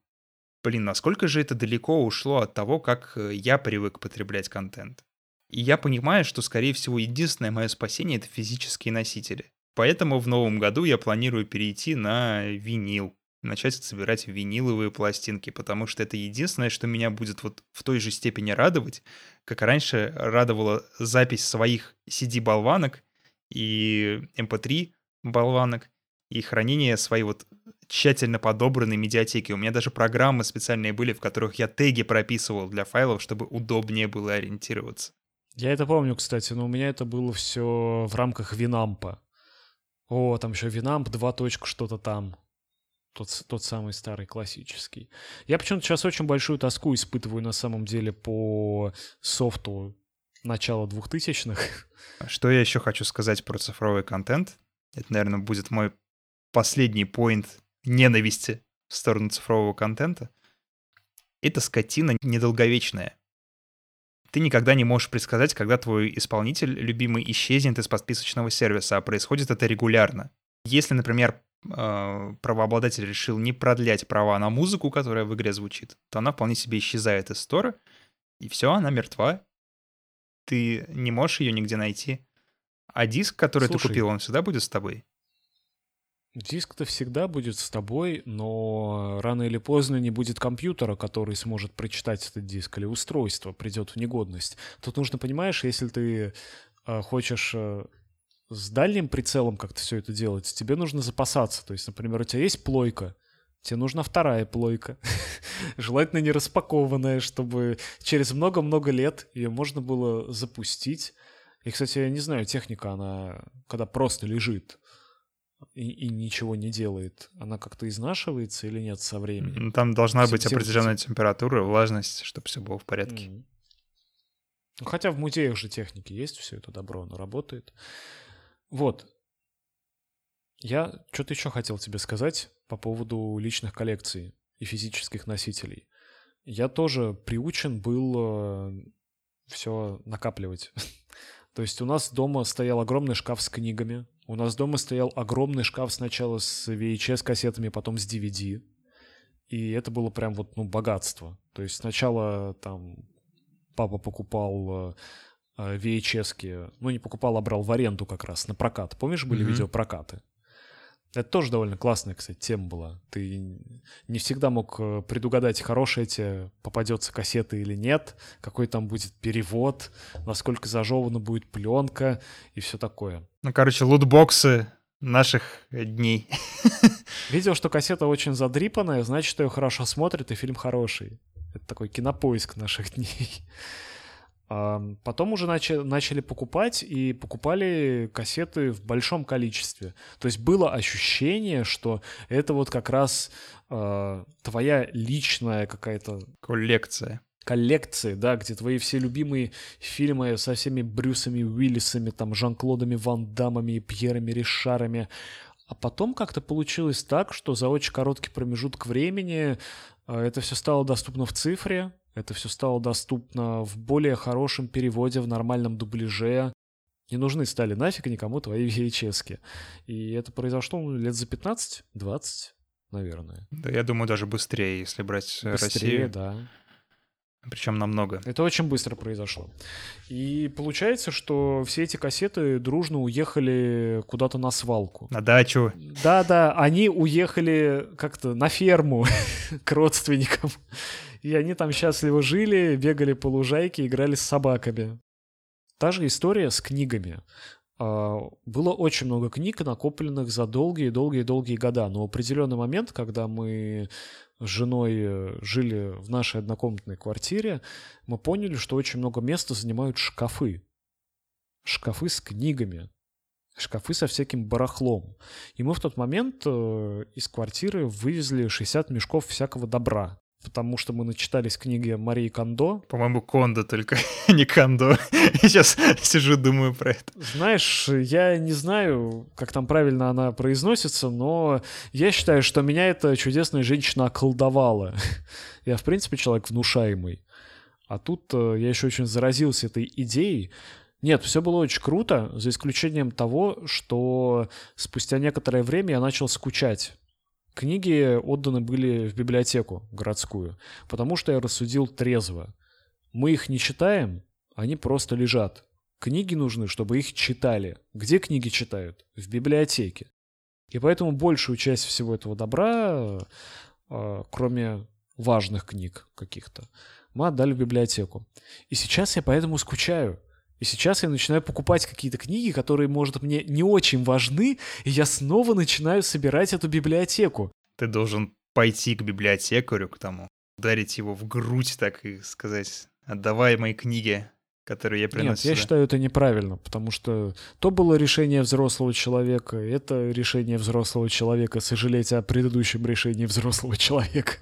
блин, насколько же это далеко ушло от того, как я привык потреблять контент. И я понимаю, что, скорее всего, единственное мое спасение — это физические носители. Поэтому в новом году я планирую перейти на винил, начать собирать виниловые пластинки, потому что это единственное, что меня будет вот в той же степени радовать, как раньше радовала запись своих си ди-болванок и эм пэ три-болванок, и хранение своей вот тщательно подобранной медиатеки. У меня даже программы специальные были, в которых я теги прописывал для файлов, чтобы удобнее было ориентироваться. Я это помню, кстати, но у меня это было все в рамках Winamp. О, там еще Winamp два. Что-то там. Тот, тот самый старый классический. Я почему-то сейчас очень большую тоску испытываю на самом деле по софту начала двухтысячных. Что я еще хочу сказать про цифровой контент? Это, наверное, будет мой последний поинт ненависти в сторону цифрового контента. Это скотина недолговечная. Ты никогда не можешь предсказать, когда твой исполнитель любимый исчезнет из подписочного сервиса, а происходит это регулярно. Если, например, правообладатель решил не продлять права на музыку, которая в игре звучит, то она вполне себе исчезает из стора, и все, она мертва. Ты не можешь ее нигде найти. А диск, который Слушай, ты купил, он всегда будет с тобой? Диск-то всегда будет с тобой, но рано или поздно не будет компьютера, который сможет прочитать этот диск, или устройство придет в негодность. Тут нужно, понимаешь, если ты э, хочешь э, с дальним прицелом как-то все это делать, тебе нужно запасаться. То есть, например, у тебя есть плойка, тебе нужна вторая плойка, желательно не распакованная, чтобы через много-много лет ее можно было запустить. И, кстати, я не знаю, техника, она когда просто лежит, И, и ничего не делает, она как-то изнашивается или нет со временем? Там должна быть определенная температура, влажность, чтобы все было в порядке. Mm. Ну, хотя в музеях же техники есть все это добро, оно работает. Вот. Я что-то еще хотел тебе сказать по поводу личных коллекций и физических носителей. Я тоже приучен был все накапливать. То есть у нас дома стоял огромный шкаф с книгами. У нас дома стоял огромный шкаф сначала с ви эйч эс-кассетами, потом с ди ви ди. И это было прям вот, ну, богатство. То есть сначала там папа покупал ви эйч эс-ки, ну, не покупал, а брал в аренду как раз, на прокат. Помнишь, были mm-hmm. видеопрокаты? Это тоже довольно классная, кстати, тема была. Ты не всегда мог предугадать, хорошие тебе попадется кассеты или нет, какой там будет перевод, насколько зажевана будет пленка и все такое. Ну, короче, лутбоксы наших дней. Видел, что кассета очень задрипанная, значит, что ее хорошо смотрят, и фильм хороший. Это такой Кинопоиск наших дней. Потом уже начали, начали покупать, и покупали кассеты в большом количестве. То есть было ощущение, что это вот как раз э, твоя личная какая-то... Коллекция. Коллекция, да, где твои все любимые фильмы со всеми Брюсами Уиллисами, там, Жан-Клодами Ван Даммами и Пьерами Ришарами. А потом как-то получилось так, что за очень короткий промежуток времени э, это все стало доступно в цифре. Это все стало доступно в более хорошем переводе, в нормальном дубляже. Не нужны стали нафиг никому твои ви эйч эс-ки. И это произошло ну, лет за пятнадцать-двадцать, наверное. Да, я думаю, даже быстрее, если брать быстрее, Россию. Быстрее, да. Причем намного. Это очень быстро произошло. И получается, что все эти кассеты дружно уехали куда-то на свалку. На дачу. Да-да, они уехали как-то на ферму к родственникам. И они там счастливо жили, бегали по лужайке, играли с собаками. Та же история с книгами. Было очень много книг, накопленных за долгие-долгие-долгие года. Но в определенный момент, когда мы... с женой жили в нашей однокомнатной квартире, мы поняли, что очень много места занимают шкафы. Шкафы с книгами, шкафы со всяким барахлом. И мы в тот момент из квартиры вывезли шестьдесят мешков всякого добра. потому что мы начитались книги Марии Кондо. По-моему, Кондо только, не Кондо. Я сейчас сижу, думаю про это. Знаешь, я не знаю, как там правильно она произносится, но я считаю, что меня эта чудесная женщина околдовала. Я, в принципе, человек внушаемый. А тут я еще очень заразился этой идеей. Нет, все было очень круто, за исключением того, что спустя некоторое время я начал скучать. Книги отданы были в библиотеку городскую, потому что я рассудил трезво. Мы их не читаем, они просто лежат. Книги нужны, чтобы их читали. Где книги читают? В библиотеке. И поэтому большую часть всего этого добра, кроме важных книг каких-то, мы отдали в библиотеку. И сейчас я поэтому скучаю. И сейчас я начинаю покупать какие-то книги, которые, может, мне не очень важны, и я снова начинаю собирать эту библиотеку. Ты должен пойти к библиотекарю, к тому, ударить его в грудь, так и сказать, отдавай мои книги, которые я приношу. Нет, сюда. Я считаю, это неправильно, потому что то было решение взрослого человека, это решение взрослого человека, сожалеть о предыдущем решении взрослого человека.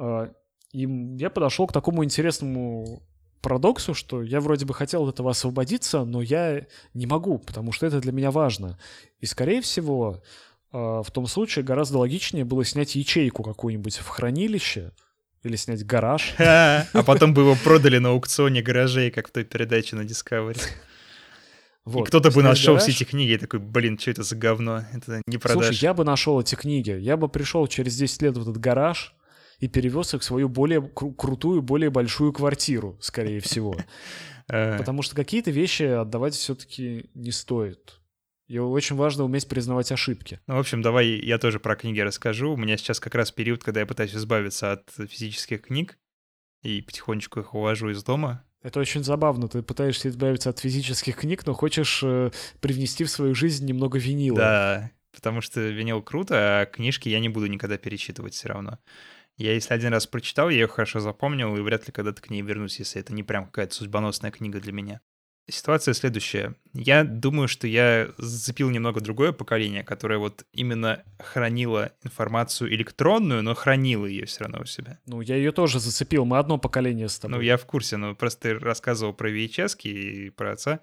И я подошел к такому интересному парадоксу, что я вроде бы хотел от этого освободиться, но я не могу, потому что это для меня важно. И, скорее всего, в том случае гораздо логичнее было снять ячейку какую-нибудь в хранилище или снять гараж. А потом бы его продали на аукционе гаражей, как в той передаче на Discovery. Вот. И кто-то бы нашел все эти книги и такой, блин, что это за говно? Это не продашь. Слушай, я бы нашел эти книги. Я бы пришел через десять лет в этот гараж и перевез их в свою более кру- крутую, более большую квартиру, скорее всего. Потому что какие-то вещи отдавать все-таки не стоит. И очень важно уметь признавать ошибки. Ну, в общем, давай я тоже про книги расскажу. У меня сейчас как раз период, когда я пытаюсь избавиться от физических книг и потихонечку их увожу из дома. Это очень забавно. Ты пытаешься избавиться от физических книг, но хочешь э, привнести в свою жизнь немного винила. Да, потому что винил круто, а книжки я не буду никогда перечитывать все равно. Я, если один раз прочитал, я ее хорошо запомнил, и вряд ли когда-то к ней вернусь, если это не прям какая-то судьбоносная книга для меня. Ситуация следующая. Я думаю, что я зацепил немного другое поколение, которое вот именно хранило информацию электронную, но хранило ее все равно у себя. Ну, я ее тоже зацепил, мы одно поколение с тобой. Ну, я в курсе, но просто ты рассказывал про ви эйч эс-ки и про отца,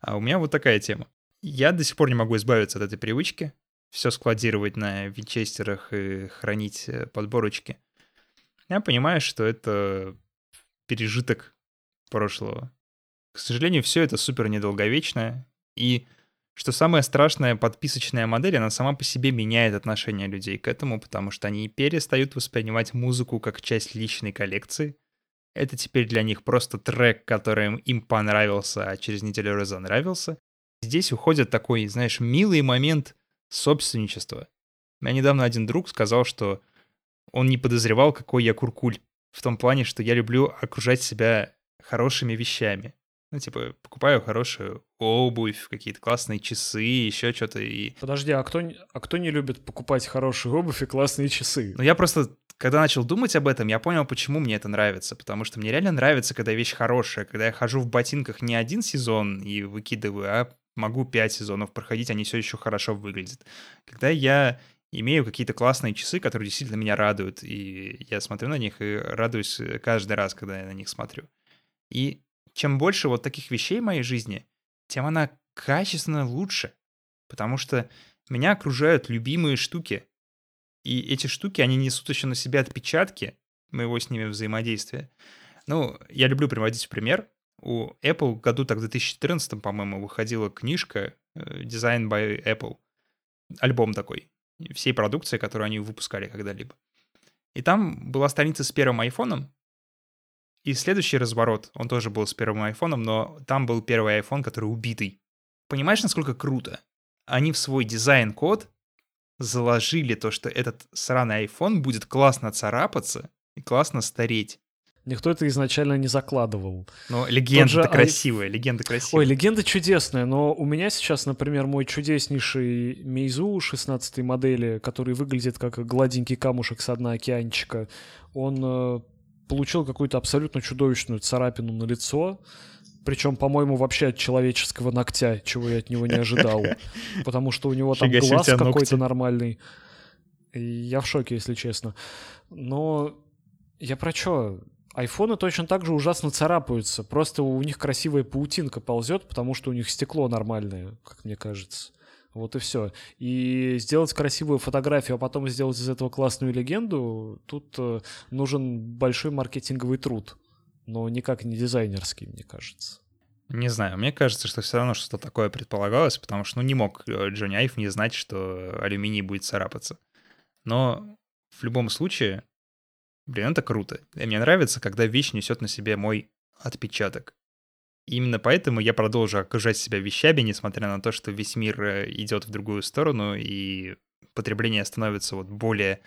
а у меня вот такая тема. Я до сих пор не могу избавиться от этой привычки, все складировать на винчестерах и хранить подборочки. Я понимаю, что это пережиток прошлого. К сожалению, все это супер недолговечно. И, что самое страшное, подписочная модель, она сама по себе меняет отношение людей к этому, потому что они перестают воспринимать музыку как часть личной коллекции. Это теперь для них просто трек, который им понравился, а через неделю разонравился. Здесь уходит такой, знаешь, милый момент собственничества. У меня недавно один друг сказал, что он не подозревал, какой я куркуль. В том плане, что я люблю окружать себя хорошими вещами. Ну, типа, покупаю хорошую обувь, какие-то классные часы, еще что-то. И... Подожди, а кто, а кто не любит покупать хорошую обувь и классные часы? Ну, я просто, когда начал думать об этом, я понял, почему мне это нравится. Потому что мне реально нравится, когда вещь хорошая. Когда я хожу в ботинках не один сезон и выкидываю, а могу пять сезонов проходить, они все еще хорошо выглядят. Когда я... имею какие-то классные часы, которые действительно меня радуют, и я смотрю на них и радуюсь каждый раз, когда я на них смотрю. И чем больше вот таких вещей в моей жизни, тем она качественно лучше, потому что меня окружают любимые штуки, и эти штуки, они несут еще на себя отпечатки моего с ними взаимодействия. Ну, я люблю приводить в пример. У Apple году, так в две тысячи четырнадцатом, по-моему, выходила книжка Design by Apple, альбом такой, всей продукции, которую они выпускали когда-либо. И там была страница с первым айфоном, и следующий разворот, он тоже был с первым айфоном, но там был первый айфон, который убитый. Понимаешь, насколько круто? Они в свой дизайн-код заложили то, что этот сраный айфон будет классно царапаться и классно стареть. Никто это изначально не закладывал. Но легенда-то красивая, легенда красивая. Ой, легенда чудесная, но у меня сейчас, например, мой чудеснейший Meizu шестнадцатой модели, который выглядит как гладенький камушек со дна океанчика, он э, получил какую-то абсолютно чудовищную царапину на лицо, причем, по-моему, вообще от человеческого ногтя, чего я от него не ожидал, потому что у него там глаз какой-то нормальный. Я в шоке, если честно. Но... Я про что? Айфоны точно так же ужасно царапаются. Просто у них красивая паутинка ползет, потому что у них стекло нормальное, как мне кажется. Вот и все. И сделать красивую фотографию, а потом сделать из этого классную легенду, тут нужен большой маркетинговый труд. Но никак не дизайнерский, мне кажется. Не знаю, мне кажется, что все равно что-то такое предполагалось, потому что ну, не мог Джони Айв не знать, что алюминий будет царапаться. Но в любом случае, блин, это круто. И мне нравится, когда вещь несет на себе мой отпечаток. И именно поэтому я продолжу окружать себя вещами, несмотря на то, что весь мир идет в другую сторону, и потребление становится вот более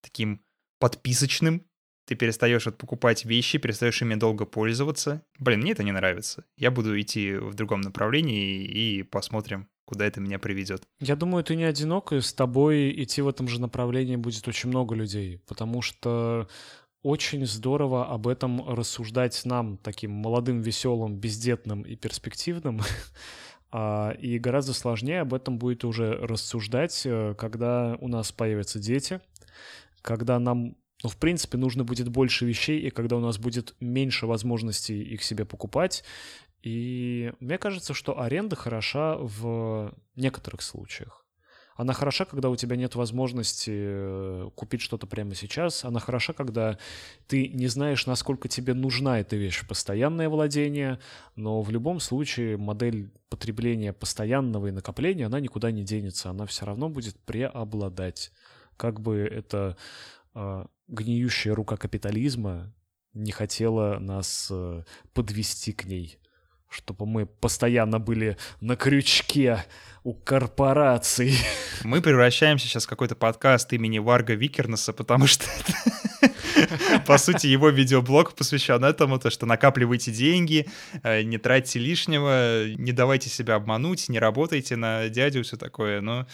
таким подписочным. Ты перестаешь вот покупать вещи, перестаешь ими долго пользоваться. Блин, мне это не нравится. Я буду идти в другом направлении и посмотрим, куда это меня приведет. Я думаю, ты не одинок, и с тобой идти в этом же направлении будет очень много людей, потому что очень здорово об этом рассуждать нам, таким молодым, веселым, бездетным и перспективным. И гораздо сложнее об этом будет уже рассуждать, когда у нас появятся дети, когда нам... Но, в принципе, нужно будет больше вещей, и когда у нас будет меньше возможностей их себе покупать. И мне кажется, что аренда хороша в некоторых случаях. Она хороша, когда у тебя нет возможности купить что-то прямо сейчас. Она хороша, когда ты не знаешь, насколько тебе нужна эта вещь, постоянное владение. Но в любом случае модель потребления постоянного и накопления, она никуда не денется. Она все равно будет преобладать. Как бы это... гниющая рука капитализма не хотела нас подвести к ней, чтобы мы постоянно были на крючке у корпораций. Мы превращаемся сейчас в какой-то подкаст имени Варга Викернеса, потому что, по сути, его видеоблог посвящен этому, то, что накапливайте деньги, не тратьте лишнего, не давайте себя обмануть, не работайте на дядю, все такое, но...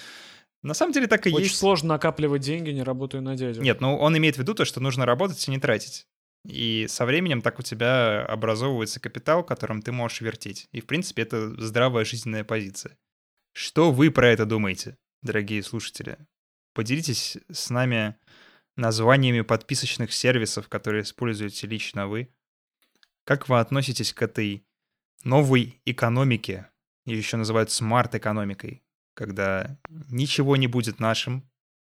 На самом деле так и Очень есть. Очень сложно накапливать деньги, не работая на дядю. Нет, ну он имеет в виду то, что нужно работать и не тратить. И со временем так у тебя образовывается капитал, которым ты можешь вертеть. И, в принципе, это здравая жизненная позиция. Что вы про это думаете, дорогие слушатели? Поделитесь с нами названиями подписочных сервисов, которые используете лично вы. Как вы относитесь к этой новой экономике? Ее еще называют смарт-экономикой. Когда ничего не будет нашим,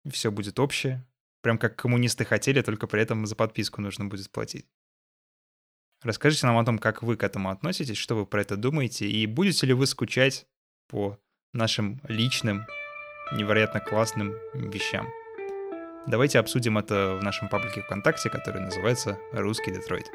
все будет общее. Прям как коммунисты хотели, только при этом за подписку нужно будет платить. Расскажите нам о том, как вы к этому относитесь, что вы про это думаете, и будете ли вы скучать по нашим личным, невероятно классным вещам. Давайте обсудим это в нашем паблике ВКонтакте, который называется «Русский Детройт».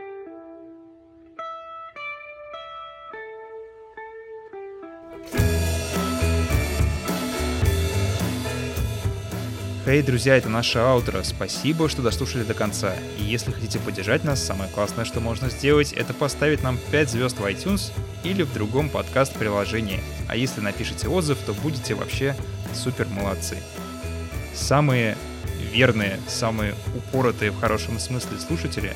Эй, hey, друзья, это наше аутро. Спасибо, что дослушали до конца. И если хотите поддержать нас, самое классное, что можно сделать, это поставить нам пять звезд в iTunes или в другом подкаст-приложении. А если напишите отзыв, то будете вообще супер молодцы. Самые верные, самые упоротые в хорошем смысле слушатели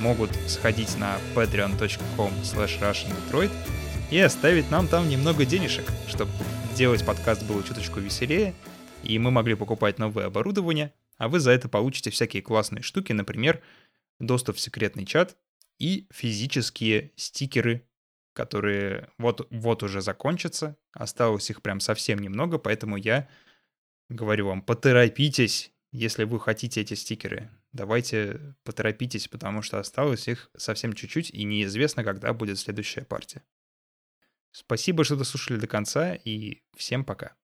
могут сходить на patreon точка com слэш russiandetroit и оставить нам там немного денежек, чтобы делать подкаст было чуточку веселее, и мы могли покупать новое оборудование, а вы за это получите всякие классные штуки, например, доступ в секретный чат и физические стикеры, которые вот, вот уже закончатся. Осталось их прям совсем немного, поэтому я говорю вам, поторопитесь, если вы хотите эти стикеры. Давайте поторопитесь, потому что осталось их совсем чуть-чуть, и неизвестно, когда будет следующая партия. Спасибо, что дослушали до конца, и всем пока.